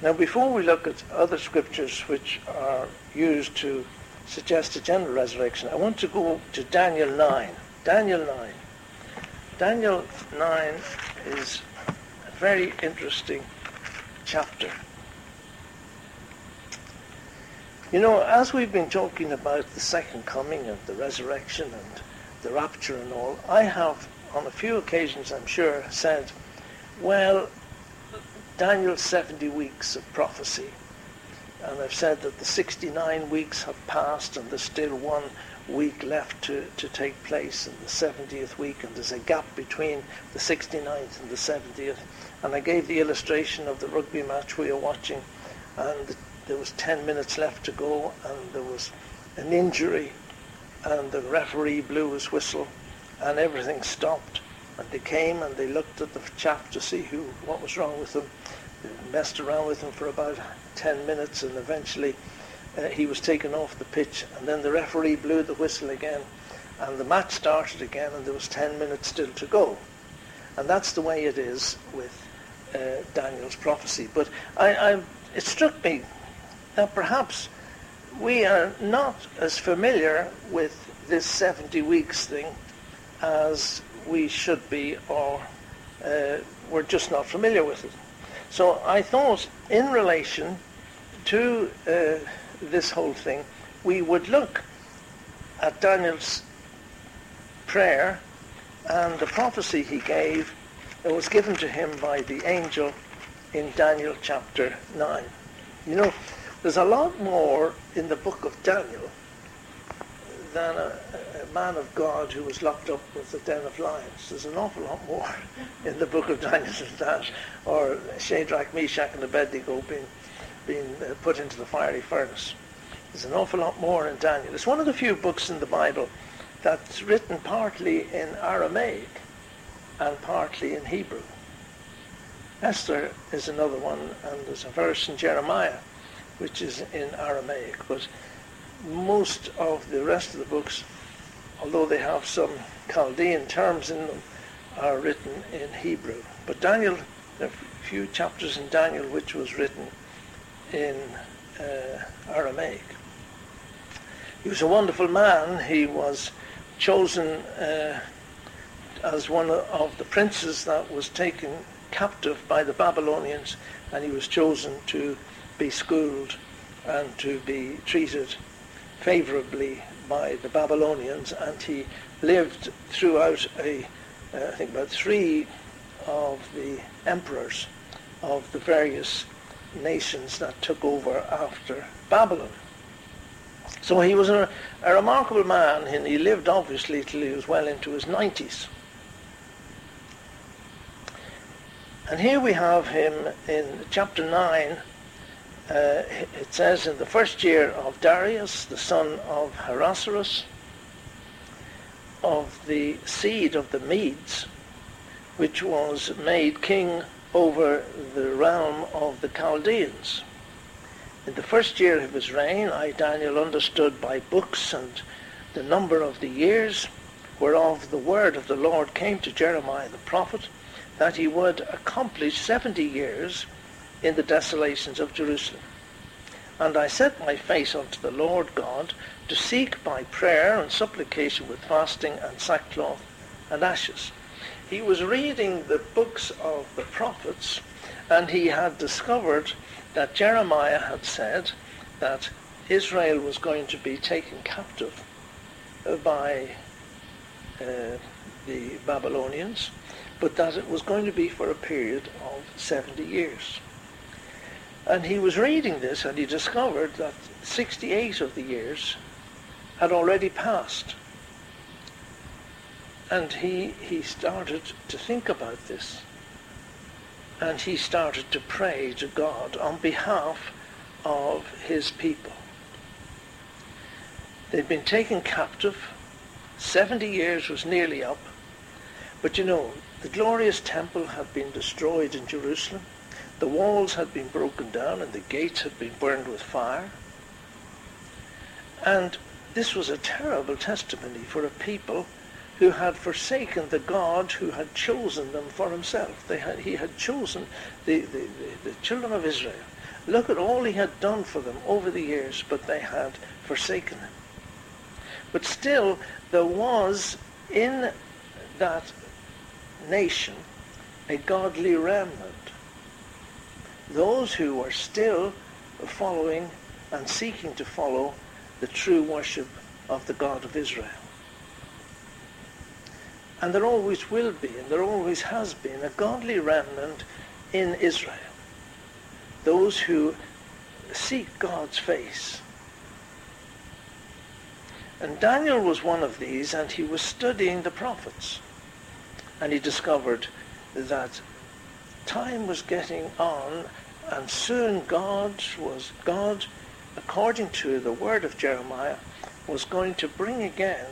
Now, before we look at other scriptures which are used to suggest a general resurrection, I want to go to Daniel 9. Daniel 9. Daniel 9 is a very interesting chapter. You know, as we've been talking about the second coming and the resurrection and the rapture and all, I have, on a few occasions I'm sure, said, well, Daniel's 70 weeks of prophecy, and I've said that the 69 weeks have passed and there's still 1 week left to take place in the 70th week, and there's a gap between the 69th and the 70th, and I gave the illustration of the rugby match we were watching, and there was 10 minutes left to go and there was an injury and the referee blew his whistle and everything stopped, and they came and they looked at the chap to see what was wrong with him. They messed around with him for about 10 minutes and eventually he was taken off the pitch, and then the referee blew the whistle again and the match started again, and there was 10 minutes still to go. And that's the way it is with Daniel's prophecy. But it struck me that perhaps we are not as familiar with this 70 weeks thing as we should be, or we're just not familiar with it. So I thought, in relation to this whole thing, we would look at Daniel's prayer and the prophecy he gave that was given to him by the angel in Daniel chapter 9. You know, there's a lot more in the book of Daniel than a man of God who was locked up with the den of lions. There's an awful lot more in the book of Daniel than that, or Shadrach, Meshach and Abednego being put into the fiery furnace. There's an awful lot more in Daniel. It's one of the few books in the Bible that's written partly in Aramaic and partly in Hebrew. Esther is another one, and there's a verse in Jeremiah which is in Aramaic, but most of the rest of the books, although they have some Chaldean terms in them, are written in Hebrew. But Daniel, there are a few chapters in Daniel which was written in Aramaic. He was a wonderful man. He was chosen as one of the princes that was taken captive by the Babylonians, and he was chosen to be schooled and to be treated favorably by the Babylonians, and he lived throughout I think about 3 of the emperors of the various nations that took over after Babylon. So he was a remarkable man, and he lived obviously till he was well into his 90s. And here we have him in chapter 9. It says, in the first year of Darius, the son of Herasurus, of the seed of the Medes, which was made king over the realm of the Chaldeans. In the first year of his reign, I, Daniel, understood by books and the number of the years, whereof the word of the Lord came to Jeremiah the prophet, that he would accomplish 70 years in the desolations of Jerusalem. And I set my face unto the Lord God to seek by prayer and supplication with fasting and sackcloth and ashes. He was reading the books of the prophets, and he had discovered that Jeremiah had said that Israel was going to be taken captive by the Babylonians, but that it was going to be for a period of 70 years. And he was reading this, and he discovered that 68 of the years had already passed. And he started to think about this, and he started to pray to God on behalf of his people. They'd been taken captive. 70 years was nearly up. But you know, the glorious temple had been destroyed in Jerusalem. The walls had been broken down and the gates had been burned with fire. And this was a terrible testimony for a people who had forsaken the God who had chosen them for himself. He had chosen the children of Israel, Look at all he had done for them over the years, but they had forsaken him. But still, there was in that nation a godly remnant. Those who were still following and seeking to follow the true worship of the God of Israel. And there always will be, and there always has been, a godly remnant in Israel. Those who seek God's face. And Daniel was one of these, and he was studying the prophets. And he discovered that time was getting on, and soon God, according to the word of Jeremiah, was going to bring again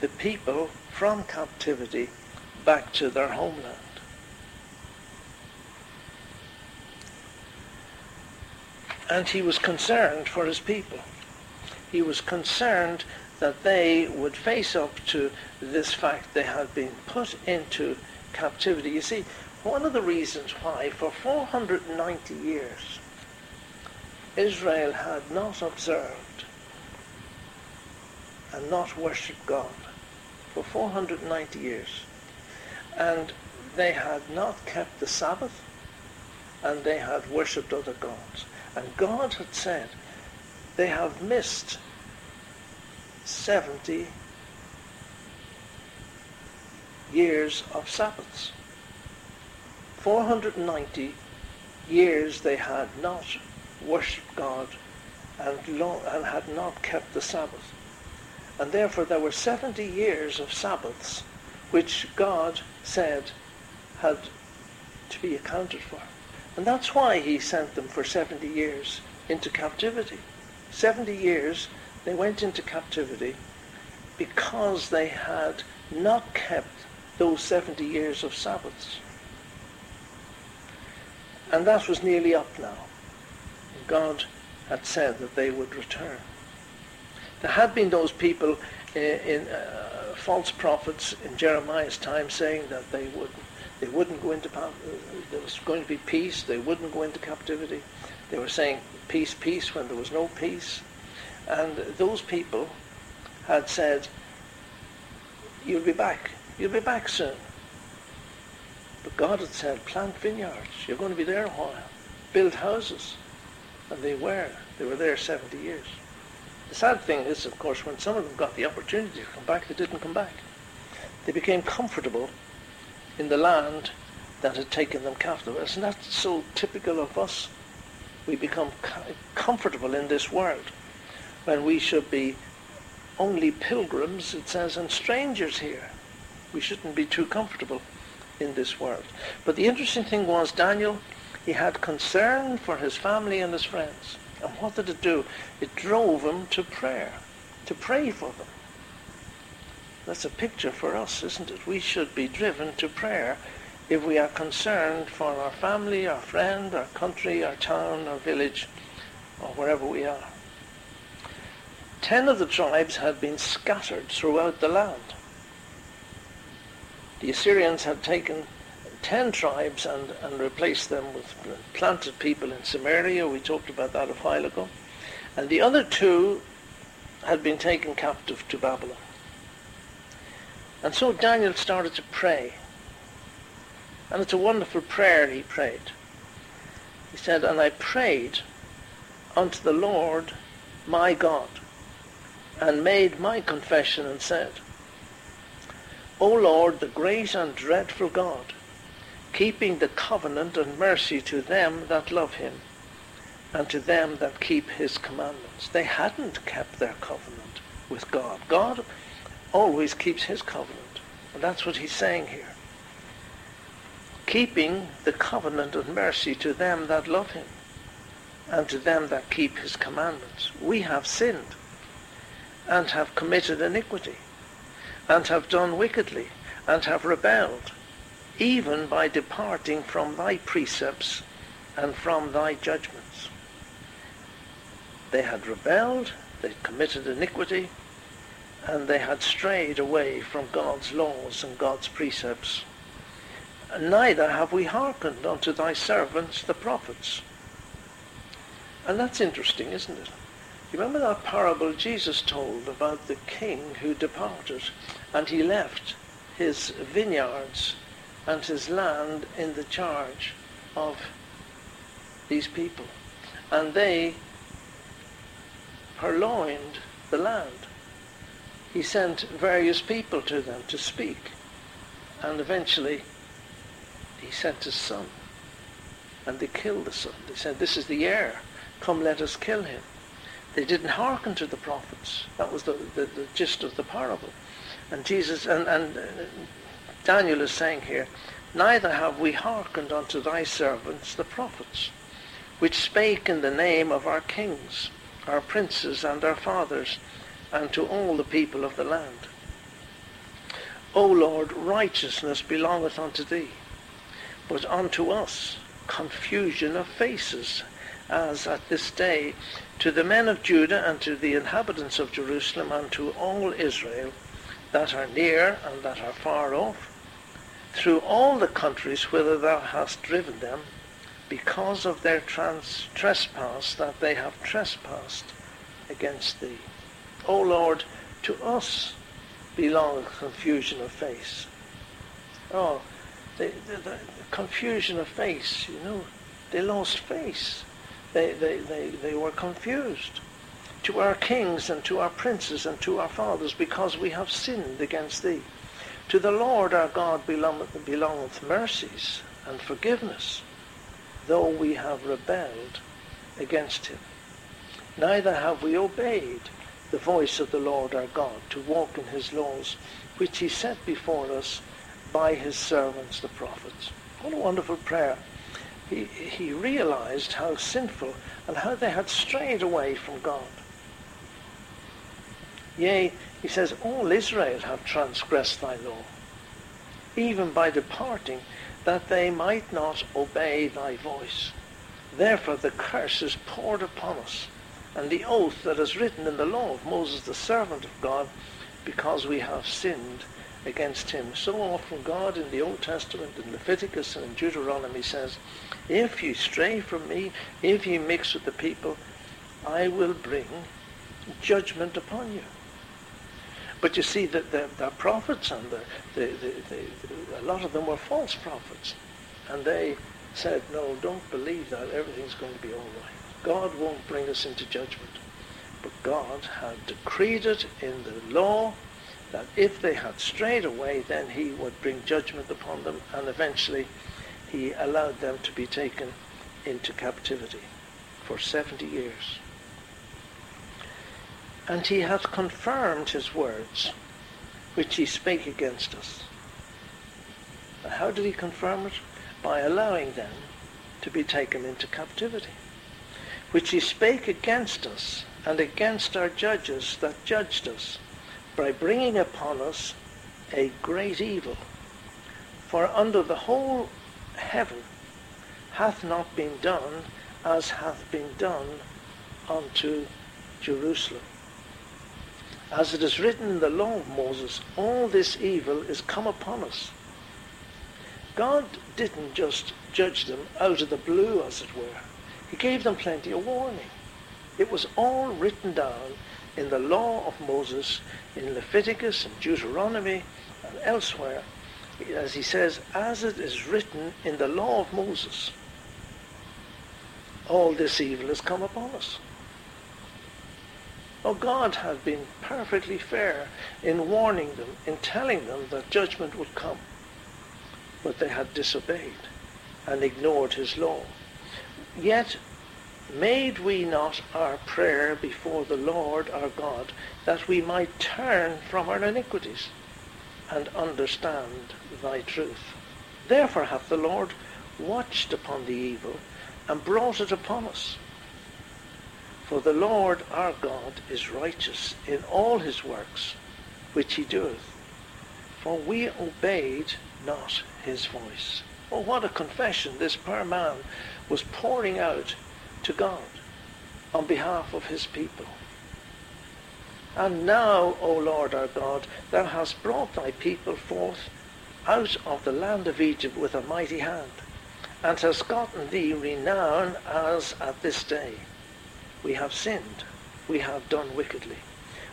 the people from captivity back to their homeland. And he was concerned for his people. He was concerned that they would face up to this fact they had been put into captivity. You see, one of the reasons why for 490 years Israel had not observed and not worshipped God, for 490 years, and they had not kept the Sabbath, and they had worshipped other gods. And God had said, they have missed 70 years of Sabbaths. 490 years they had not worshipped God and had not kept the Sabbath. And therefore there were 70 years of Sabbaths which God said had to be accounted for. And that's why he sent them for 70 years into captivity. 70 years they went into captivity because they had not kept those 70 years of Sabbaths. And that was nearly up now. God had said that they would return. There had been those people, false prophets in Jeremiah's time, saying that they wouldn't go into, there was going to be peace, they wouldn't go into captivity. They were saying peace, peace, when there was no peace. And those people had said, you'll be back soon. But God had said, plant vineyards, you're going to be there a while, build houses. And they were there 70 years. The sad thing is, of course, when some of them got the opportunity to come back, they didn't come back. They became comfortable in the land that had taken them captive. Isn't that so typical of us? We become comfortable in this world when we should be only pilgrims, it says, and strangers here. We shouldn't be too comfortable in this world. But the interesting thing was Daniel, he had concern for his family and his friends. And what did it do? It drove him to prayer, to pray for them. That's a picture for us, isn't it? We should be driven to prayer if we are concerned for our family, our friend, our country, our town, our village, or wherever we are. 10 of the tribes had been scattered throughout the land. The Assyrians had taken 10 tribes and replaced them with planted people in Samaria. We talked about that a while ago. And the other 2 had been taken captive to Babylon. And so Daniel started to pray. And it's a wonderful prayer he prayed. He said, and I prayed unto the Lord my God, and made my confession and said, O Lord, the great and dreadful God, keeping the covenant and mercy to them that love him, and to them that keep his commandments. They hadn't kept their covenant with God. God always keeps his covenant. And that's what he's saying here. Keeping the covenant and mercy to them that love him, and to them that keep his commandments. We have sinned, and have committed iniquity, and have done wickedly, and have rebelled, even by departing from thy precepts and from thy judgments. They had rebelled, they had committed iniquity, and they had strayed away from God's laws and God's precepts. And neither have we hearkened unto thy servants the prophets, And that's interesting, isn't it? You remember that parable Jesus told about the king who departed and he left his vineyards and his land in the charge of these people. And they purloined the land. He sent various people to them to speak. And eventually he sent his son. And they killed the son. They said, this is the heir. Come, let us kill him. They didn't hearken to the prophets. That was the gist of the parable. And Jesus and Daniel is saying here, neither have we hearkened unto thy servants the prophets, which spake in the name of our kings, our princes, and our fathers, and to all the people of the land. O Lord, righteousness belongeth unto thee, but unto us confusion of faces, as at this day, to the men of Judah, and to the inhabitants of Jerusalem, and to all Israel, that are near and that are far off, through all the countries whither thou hast driven them, because of their trespass that they have trespassed against thee. O Lord, to us belongeth confusion of face. Oh, the confusion of face, you know, they lost face. They were confused. To our kings and to our princes and to our fathers, because we have sinned against thee. To the Lord our God belongeth mercies and forgiveness, though we have rebelled against him. Neither have we obeyed the voice of the Lord our God, to walk in his laws, which he set before us by his servants the prophets. What a wonderful prayer. He realized how sinful and how they had strayed away from God. Yea, he says, all Israel have transgressed thy law, even by departing, that they might not obey thy voice. Therefore the curse is poured upon us, and the oath that is written in the law of Moses the servant of God, because we have sinned against him. So often God in the Old Testament, in Leviticus and in Deuteronomy, says, if you stray from me, if you mix with the people, I will bring judgment upon you. But you see that the prophets and a lot of them were false prophets, and they said, no, don't believe that, everything's going to be all right. God won't bring us into judgment. But God had decreed it in the law that if they had strayed away, then he would bring judgment upon them, and eventually he allowed them to be taken into captivity for 70 years. And he hath confirmed his words, which he spake against us. And how did he confirm it? By allowing them to be taken into captivity, which he spake against us, and against our judges that judged us, by bringing upon us a great evil. For under the whole heaven hath not been done as hath been done unto Jerusalem. As it is written in the law of Moses, all this evil is come upon us. God didn't just judge them out of the blue, as it were. He gave them plenty of warning. It was all written down in the law of Moses, in Leviticus and Deuteronomy and elsewhere, as he says, as it is written in the law of Moses, all this evil has come upon us. Oh, God had been perfectly fair in warning them, in telling them that judgment would come, but they had disobeyed and ignored his law. Yet made we not our prayer before the Lord our God, that we might turn from our iniquities and understand thy truth? Therefore hath the Lord watched upon the evil and brought it upon us. For the Lord our God is righteous in all his works which he doeth, for we obeyed not his voice. Oh, what a confession this poor man was pouring out to God on behalf of his people. And now, O Lord our God, thou hast brought thy people forth out of the land of Egypt with a mighty hand, and hast gotten thee renown as at this day, we have sinned, we have done wickedly.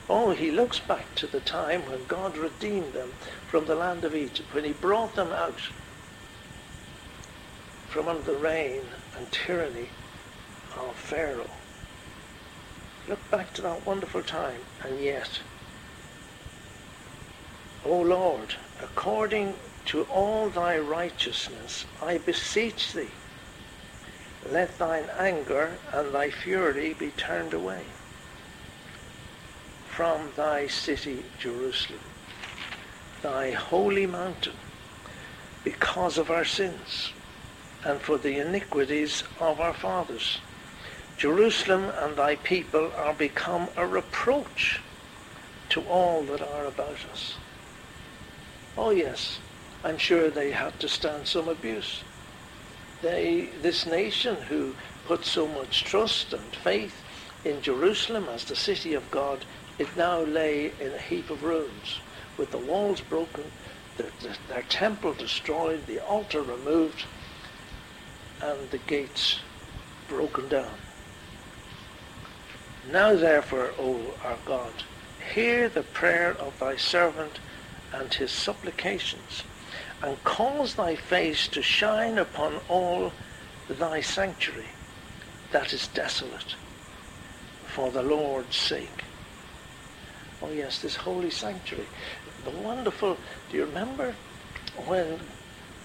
Oh, he looks back to the time when God redeemed them from the land of Egypt, when he brought them out from under the reign and tyranny of Pharaoh. Look back to that wonderful time, and yet, O Lord, according to all thy righteousness, I beseech thee, let thine anger and thy fury be turned away from thy city Jerusalem, thy holy mountain, because of our sins and for the iniquities of our fathers. Jerusalem and thy people are become a reproach to all that are about us. Oh yes, I'm sure they had to stand some abuse. This nation who put so much trust and faith in Jerusalem as the city of God, it now lay in a heap of ruins, with the walls broken, their temple destroyed, the altar removed, and the gates broken down. Now therefore, O our God, hear the prayer of thy servant and his supplications, and cause thy face to shine upon all thy sanctuary that is desolate, for the Lord's sake. Oh yes, this holy sanctuary. The wonderful, do you remember when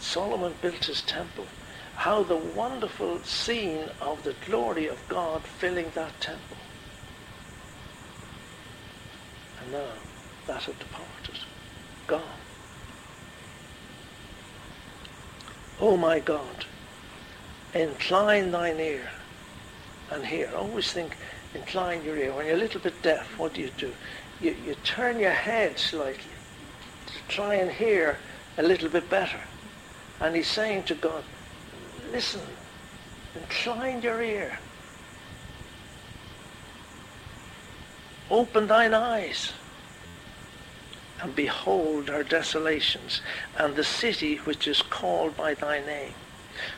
Solomon built his temple? How the wonderful scene of the glory of God filling that temple. And now that had departed, gone. Oh my God, incline thine ear and hear. I always think, incline your ear. When you're a little bit deaf, what do? You turn your head slightly to try and hear a little bit better. And he's saying to God, listen, incline your ear. Open thine eyes and behold our desolations and the city which is called by thy name.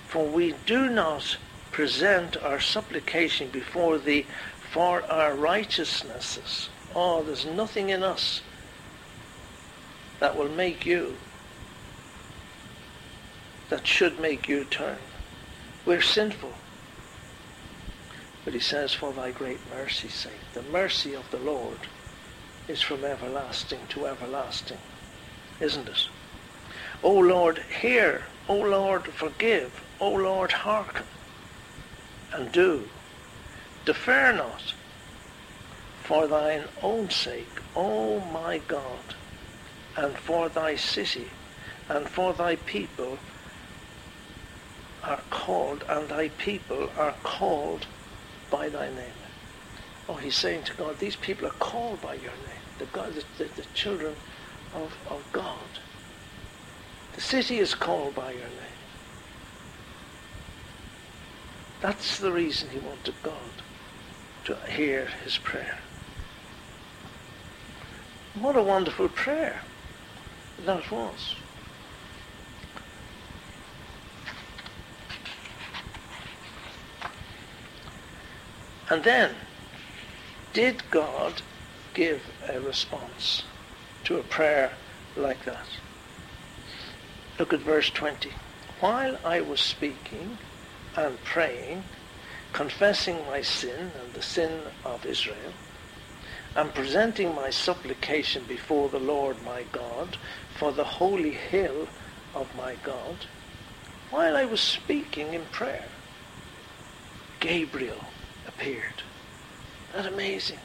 For we do not present our supplication before thee for our righteousnesses. Oh, there's nothing in us that will make you, that should make you turn. We're sinful. But he says, for thy great mercy's sake. The mercy of the Lord is from everlasting to everlasting. Isn't it? O Lord, hear. O Lord, forgive. O Lord, hearken. And do. Defer not. For thine own sake, O my God, and for thy city, and for thy people are called, and thy people are called by thy name. Oh, he's saying to God, these people are called by your name, the children of God. The city is called by your name. That's the reason he wanted God to hear his prayer. What a wonderful prayer that was. And then, did God give a response to a prayer like that? Look at verse 20. While I was speaking and praying, confessing my sin and the sin of Israel, and presenting my supplication before the Lord my God for the holy hill of my God, while I was speaking in prayer, Gabriel appeared. Isn't that amazing?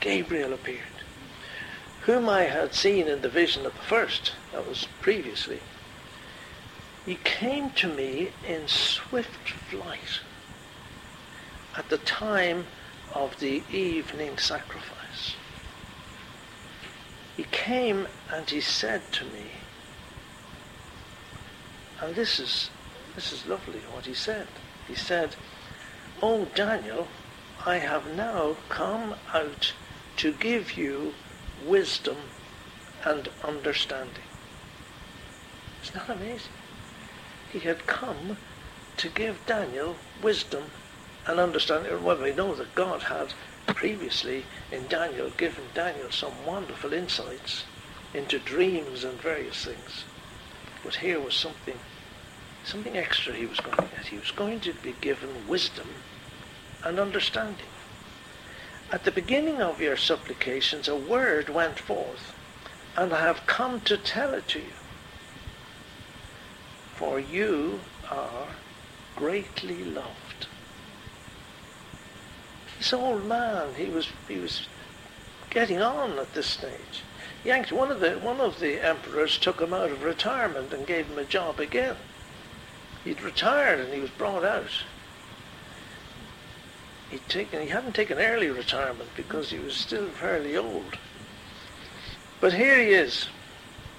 Gabriel appeared, whom I had seen in the vision of the first, that was previously. He came to me in swift flight at the time of the evening sacrifice. He came and he said to me, and this is lovely what he said. He said, O Daniel, I have now come out to give you wisdom and understanding. Isn't that amazing? He had come to give Daniel wisdom and understand, well, we know that God had previously in Daniel given Daniel some wonderful insights into dreams and various things. But here was something extra he was going to get. He was going to be given wisdom and understanding. At the beginning of your supplications, a word went forth, and I have come to tell it to you. For you are greatly loved. This old man, he was getting on at this stage. Yanked one of the emperors took him out of retirement and gave him a job again. He'd retired and he was brought out. He hadn't taken early retirement because he was still fairly old. But here he is.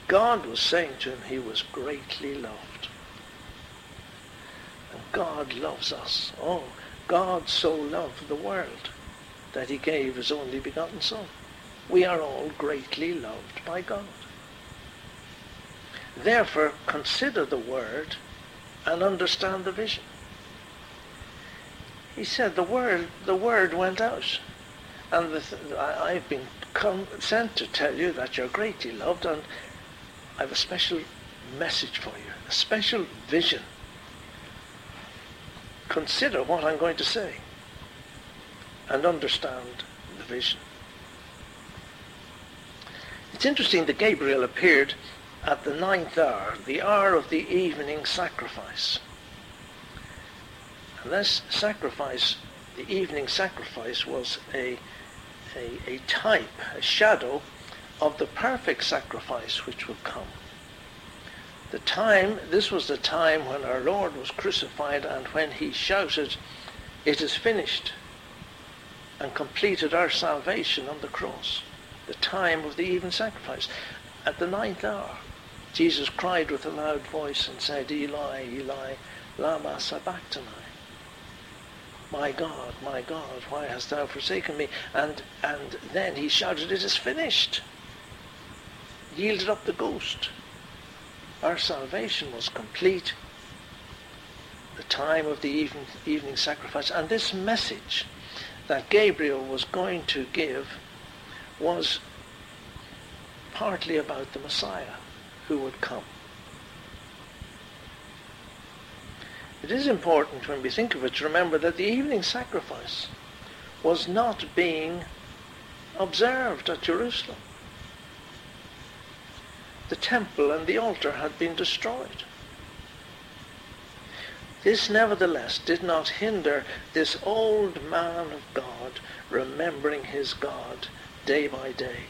God was saying to him he was greatly loved. And God loves us. Oh, God so loved the world that he gave his only begotten Son. We are all greatly loved by God. Therefore, consider the word and understand the vision. He said the word went out. And I've been sent to tell you that you're greatly loved, and I have a special message for you, a special vision. Consider what I'm going to say and understand the vision. It's interesting that Gabriel appeared at the 9th hour, the hour of the evening sacrifice. And this sacrifice, the evening sacrifice, was a type, a shadow of the perfect sacrifice which would come. This was the time when our Lord was crucified and when he shouted, "It is finished," and completed our salvation on the cross. The time of the evening sacrifice. At the 9th hour, Jesus cried with a loud voice and said, "Eli, Eli, lama sabachthani." My God, why hast thou forsaken me? And then he shouted, "It is finished." Yielded up the ghost. Our salvation was complete. The time of the evening sacrifice. And this message that Gabriel was going to give was partly about the Messiah who would come. It is important when we think of it to remember that the evening sacrifice was not being observed at Jerusalem. The temple and the altar had been destroyed. This nevertheless did not hinder this old man of God remembering his God day by day.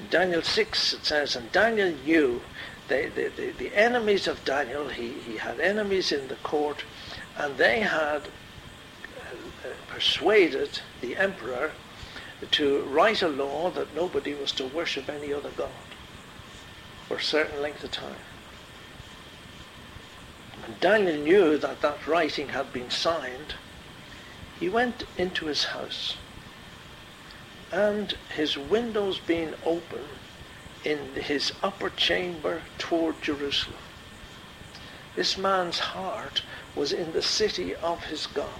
In Daniel 6 it says, and Daniel knew the enemies of Daniel, he had enemies in the court, and they had persuaded the emperor to write a law that nobody was to worship any other god for a certain length of time. When Daniel knew that that writing had been signed, he went into his house, and his windows being open in his upper chamber toward Jerusalem. This man's heart was in the city of his God,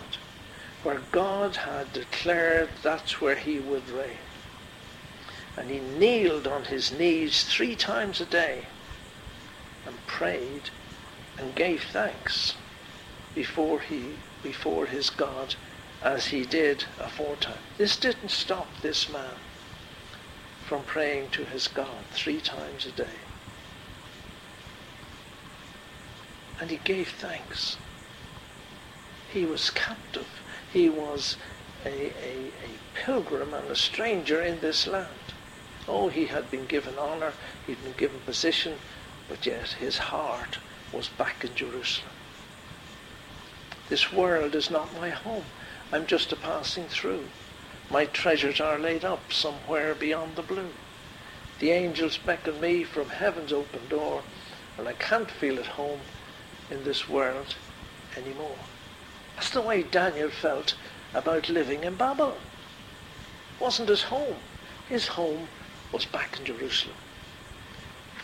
where God had declared that's where he would reign. And he kneeled on his knees 3 times a day and prayed and gave thanks before his God, as he did aforetime. This didn't stop this man from praying to his God 3 times a day. And he gave thanks. He was captive. He was a pilgrim and a stranger in this land. Oh, he had been given honor, he'd been given position, but yet his heart was back in Jerusalem. This world is not my home. I'm just a passing through. My treasures are laid up somewhere beyond the blue. The angels beckon me from heaven's open door, and I can't feel at home in this world anymore. That's the way Daniel felt about living in Babylon. It wasn't his home. His home was back in Jerusalem.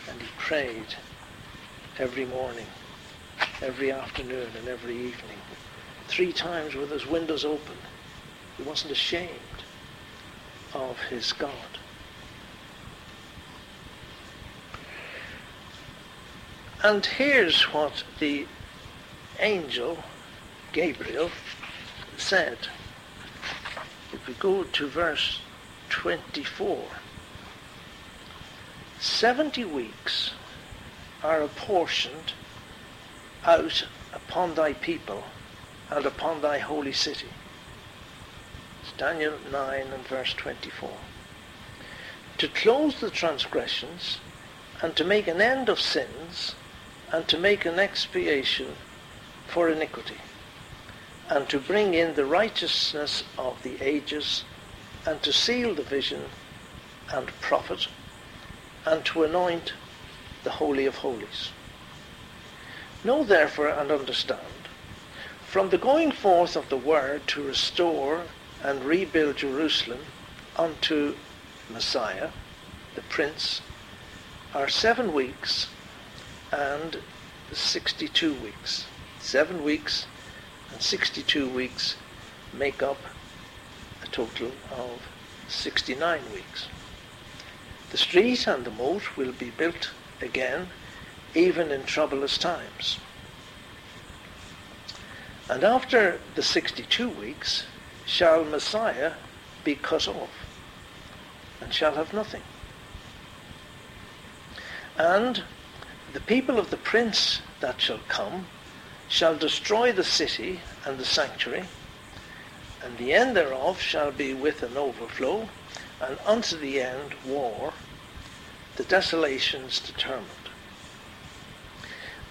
And he prayed every morning, every afternoon, and every evening three times with his windows open. He wasn't ashamed of his God. And here's what the angel Gabriel said. If we go to verse 24, 70 weeks are apportioned out upon thy people and upon thy holy city. It's Daniel 9 and verse 24. To close the transgressions, and to make an end of sins, and to make an expiation for iniquity, and to bring in the righteousness of the ages, and to seal the vision and prophet, and to anoint the Holy of Holies. Know therefore and understand, from the going forth of the word to restore and rebuild Jerusalem unto Messiah, the Prince, are 7 weeks and 62 weeks. 7 weeks and 62 weeks make up a total of 69 weeks. The street and the moat will be built again, even in troublous times. And after the 62 weeks shall Messiah be cut off, and shall have nothing. And the people of the prince that shall come shall destroy the city and the sanctuary, and the end thereof shall be with an overflow, and unto the end war, the desolations determined.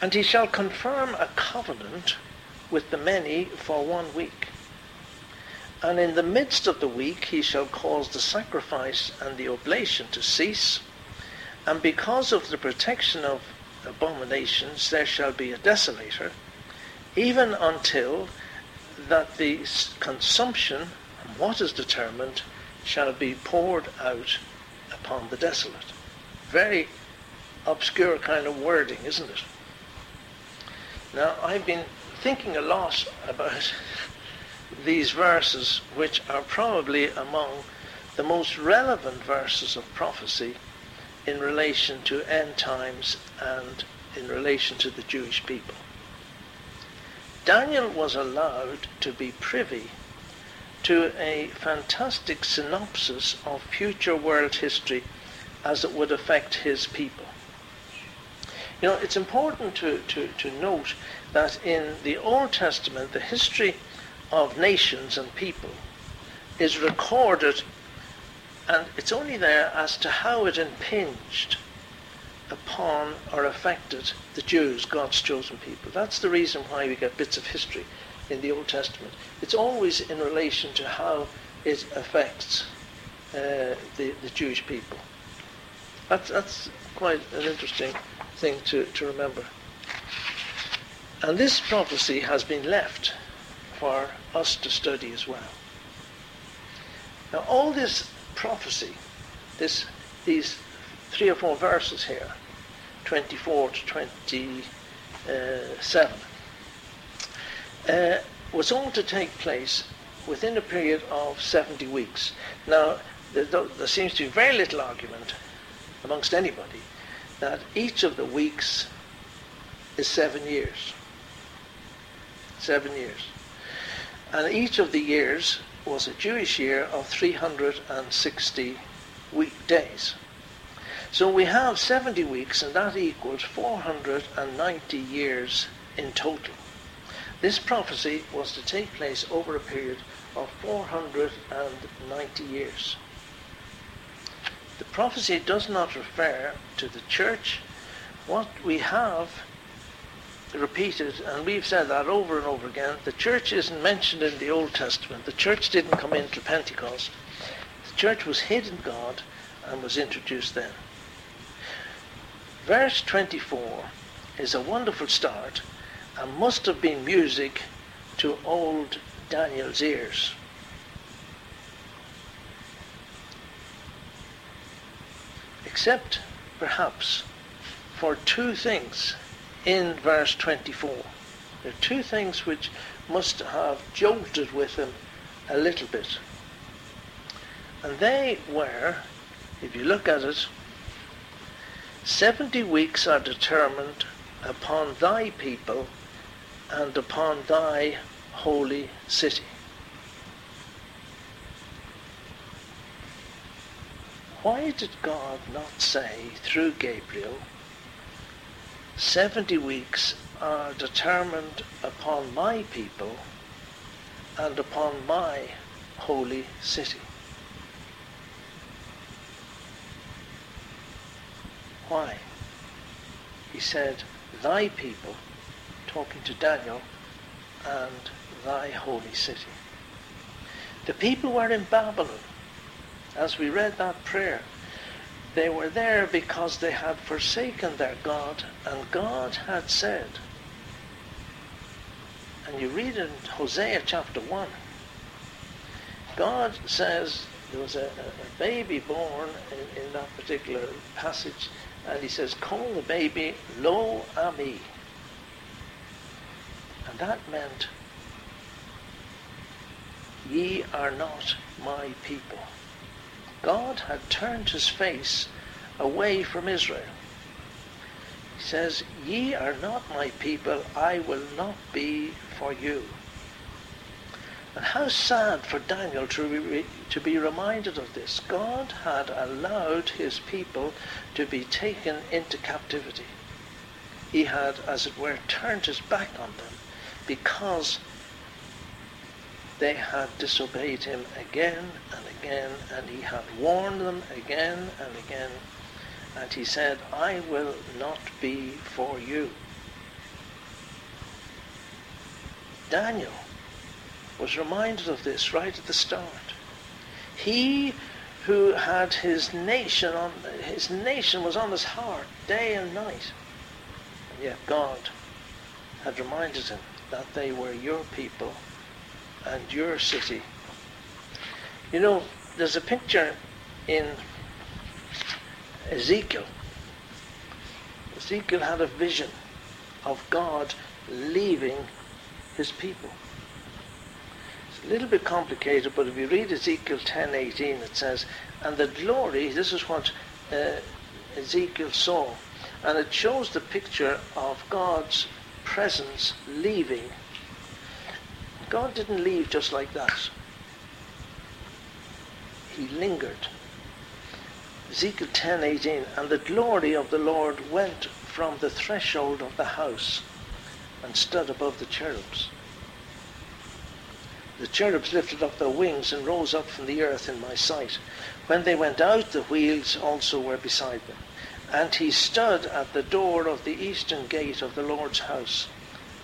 And he shall confirm a covenant with the many for 1 week. And in the midst of the week he shall cause the sacrifice and the oblation to cease, and because of the protection of abominations there shall be a desolator, even until that the consumption, and what is determined, shall be poured out upon the desolate. Very obscure kind of wording, isn't it? Now, I've been thinking a lot about these verses, which are probably among the most relevant verses of prophecy in relation to end times and in relation to the Jewish people. Daniel was allowed to be privy to a fantastic synopsis of future world history as it would affect his people. You know, it's important to note that in the Old Testament, the history of nations and people is recorded, and it's only there as to how it impinged upon or affected the Jews, God's chosen people. That's the reason why we get bits of history in the Old Testament. It's always in relation to how it affects the Jewish people. That's quite an interesting thing to remember. And this prophecy has been left for us to study as well. Now, all this prophecy, these three or four verses here, 24 to 27, was all to take place within a period of 70 weeks. Now, there seems to be very little argument amongst anybody that each of the weeks is 7 years. 7 years. And each of the years was a Jewish year of 360 weekdays. So we have 70 weeks, and that equals 490 years in total. This prophecy was to take place over a period of 490 years. The prophecy does not refer to the church. What we have repeated, and we've said that over and over again, the church isn't mentioned in the Old Testament. The church didn't come in till Pentecost. The church was hid in God and was introduced then. Verse 24 is a wonderful start, and must have been music to old Daniel's ears. Except, perhaps, for two things in verse 24. There are two things which must have jolted with him a little bit. And they were, if you look at it, 70 weeks are determined upon thy people and upon thy holy city. Why did God not say through Gabriel, 70 weeks are determined upon my people and upon my holy city? Why? He said, thy people, talking to Daniel, and thy holy city. The people were in Babylon. As we read that prayer, they were there because they had forsaken their God, and God had said, and you read in Hosea chapter 1, God says, there was a baby born in that particular passage, and he says, call the baby Lo Ami. And that meant, ye are not my people. God had turned his face away from Israel. He says, ye are not my people, I will not be for you. And how sad for Daniel to be reminded of this. God had allowed his people to be taken into captivity. He had, as it were, turned his back on them because they had disobeyed him again and again, and he had warned them again and again, and he said, I will not be for you. Daniel was reminded of this right at the start. He who had his nation was on his heart day and night, and yet God had reminded him that they were your people and your city. You know, there's a picture in Ezekiel. Ezekiel had a vision of God leaving his people. It's a little bit complicated, but if you read Ezekiel 10:18, it says, and the glory, this is what Ezekiel saw, and it shows the picture of God's presence leaving. God didn't leave just like that. He lingered. Ezekiel 10:18, and the glory of the Lord went from the threshold of the house and stood above the cherubs. The cherubs lifted up their wings and rose up from the earth in my sight. When they went out, the wheels also were beside them. And he stood at the door of the eastern gate of the Lord's house,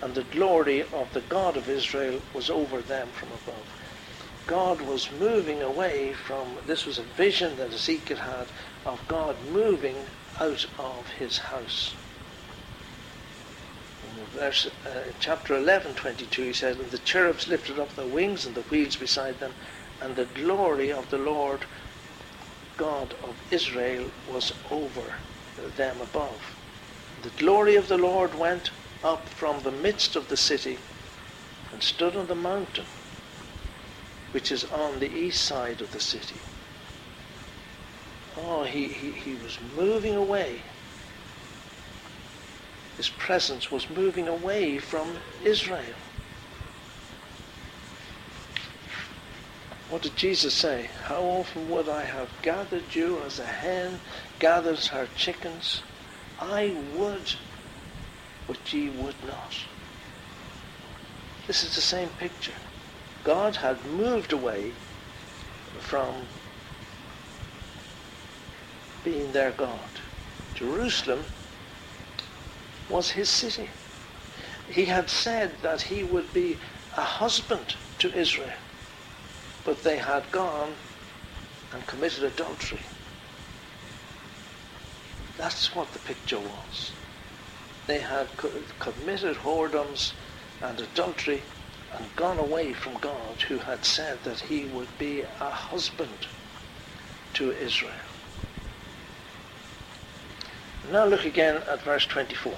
and the glory of the God of Israel was over them from above. God was moving away from, this was a vision that Ezekiel had, of God moving out of his house. In verse, chapter 11:22, he said, and the cherubs lifted up their wings and the wheels beside them, and the glory of the Lord God of Israel was over them above. The glory of the Lord went up from the midst of the city and stood on the mountain which is on the east side of the city. Oh, he was moving away. His presence was moving away from Israel. What did Jesus say? How often would I have gathered you as a hen gathers her chickens? I would, but ye would not. This is the same picture. God had moved away from being their God. Jerusalem was his city. He had said that he would be a husband to Israel, but they had gone and committed adultery. That's what the picture was. They had committed whoredoms and adultery and gone away from God, who had said that he would be a husband to Israel. Now look again at verse 24.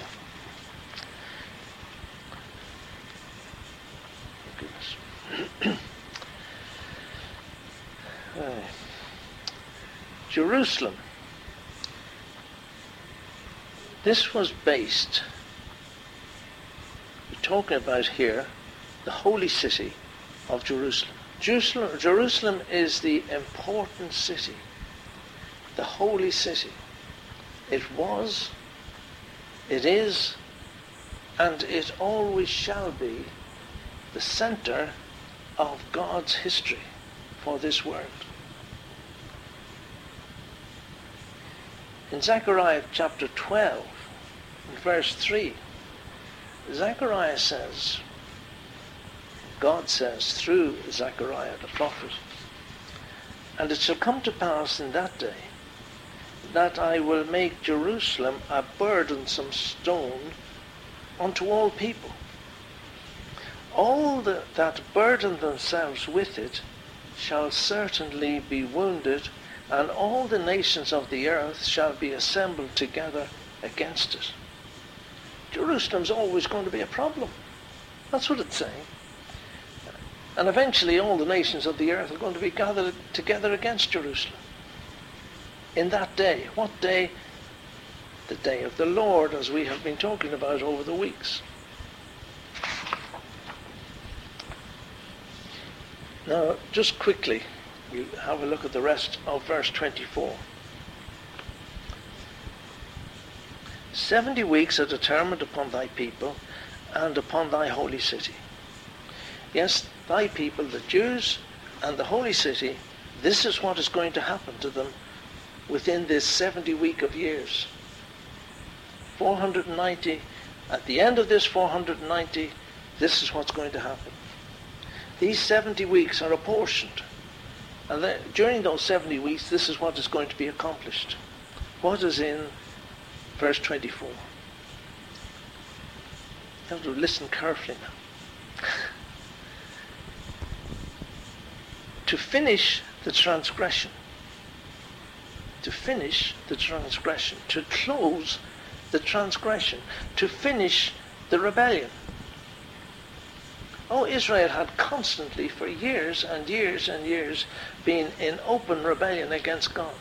Jerusalem. This was based, we're talking about here, the holy city of Jerusalem. Jerusalem is the important city, the holy city. It was, it is, and it always shall be the center of God's history for this world. In Zechariah chapter 12, in verse 3, Zechariah says, God says through Zechariah the prophet, "And it shall come to pass in that day that I will make Jerusalem a burdensome stone unto all people. All that burden themselves with it shall certainly be wounded, and all the nations of the earth shall be assembled together against it." Jerusalem's always going to be a problem. That's what it's saying. And eventually all the nations of the earth are going to be gathered together against Jerusalem. In that day. What day? The day of the Lord, as we have been talking about over the weeks. Now, just quickly, we have a look at the rest of verse 24. 70 weeks are determined upon thy people and upon thy holy city. Yes, thy people, the Jews, and the holy city, this is what is going to happen to them within this 70 week of years. 490, at the end of this 490, this is what's going to happen. These 70 weeks are apportioned. And then, during those 70 weeks, this is what is going to be accomplished. What is in verse 24? You have to listen carefully now. To finish the transgression. To finish the transgression. To close the transgression. To finish the rebellion. Oh, Israel had constantly for years and years and years been in open rebellion against God.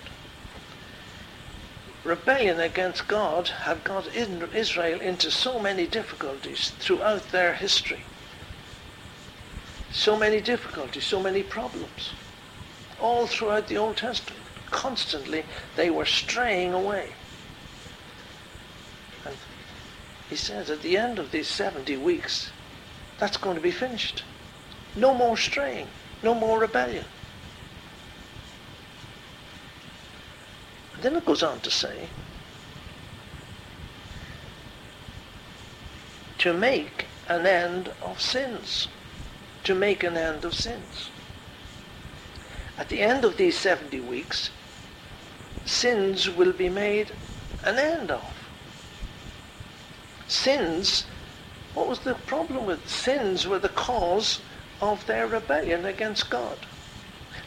Rebellion against God had got Israel into so many difficulties throughout their history. So many difficulties, so many problems. All throughout the Old Testament, constantly they were straying away. And he says at the end of these 70 weeks, that's going to be finished. No more straying. No more rebellion. And then it goes on to say, to make an end of sins. To make an end of sins. At the end of these 70 weeks, sins will be made an end of. Sins. What was the problem with sins? Were the cause of their rebellion against God.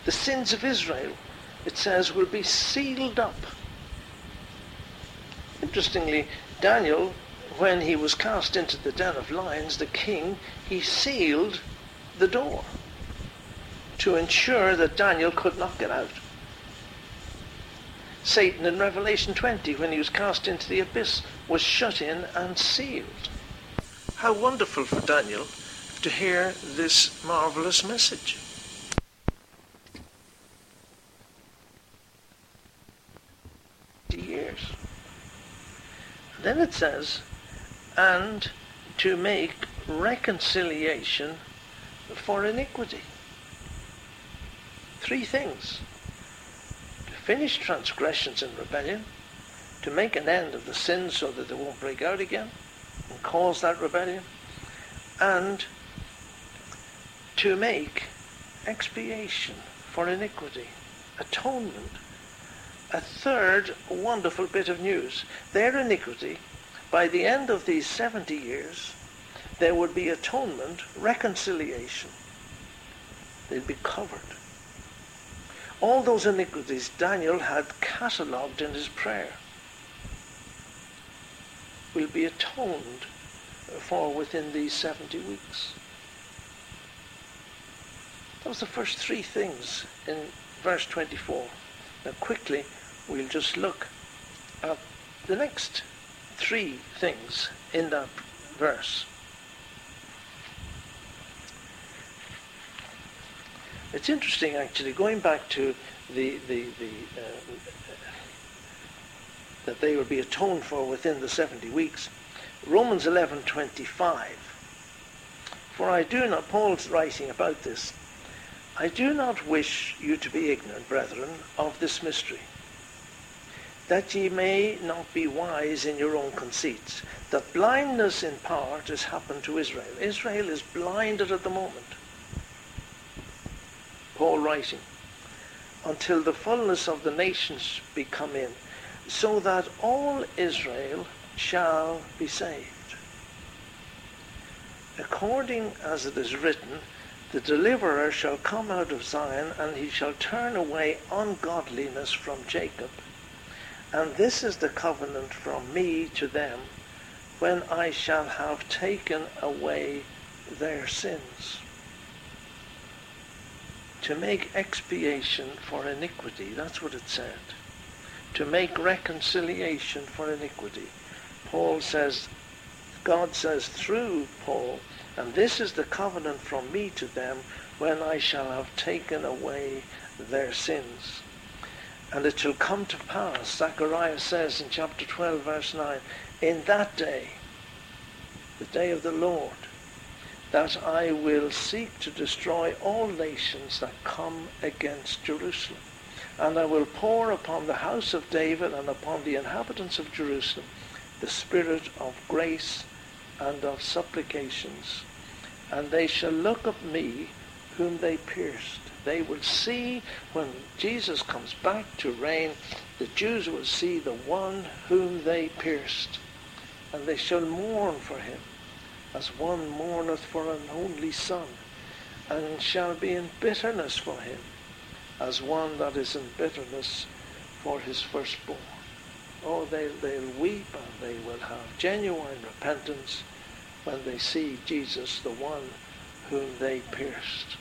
The sins of Israel, it says, will be sealed up. Interestingly, Daniel, when he was cast into the den of lions, the king, he sealed the door to ensure that Daniel could not get out. Satan, in Revelation 20, when he was cast into the abyss, was shut in and sealed. How wonderful for Daniel to hear this marvelous message. Years. Then it says, and to make reconciliation for iniquity. Three things. To finish transgressions and rebellion, to make an end of the sins so that they won't break out again and cause that rebellion, and to make expiation for iniquity, atonement. A third wonderful bit of news. Their iniquity, by the end of these 70 years, there would be atonement, reconciliation. They'd be covered. All those iniquities Daniel had catalogued in his prayer will be atoned for within these 70 weeks. That was the first three things in verse 24. Now quickly we'll just look at the next three things in that verse. It's interesting, actually, going back to that they would be atoned for within the 70 weeks. Romans 11:25. For I do not, Paul's writing about this, I do not wish you to be ignorant, brethren, of this mystery, that ye may not be wise in your own conceits, that blindness in part has happened to Israel. Israel is blinded at the moment. Paul writing, until the fullness of the nations be come in, so that all Israel shall be saved. According as it is written, the deliverer shall come out of Zion, and he shall turn away ungodliness from Jacob. And this is the covenant from me to them, when I shall have taken away their sins. To make expiation for iniquity, that's what it said. To make reconciliation for iniquity. Paul says, God says through Paul, and this is the covenant from me to them when I shall have taken away their sins. And it shall come to pass, Zechariah says in chapter 12 verse 9, in that day, the day of the Lord, that I will seek to destroy all nations that come against Jerusalem. And I will pour upon the house of David and upon the inhabitants of Jerusalem the spirit of grace and of supplications. And they shall look at me whom they pierced. They will see, when Jesus comes back to reign, the Jews will see the one whom they pierced. And they shall mourn for him, as one mourneth for an only son, and shall be in bitterness for him, as one that is in bitterness for his firstborn. Oh, they'll weep, and they will have genuine repentance when they see Jesus, the one whom they pierced.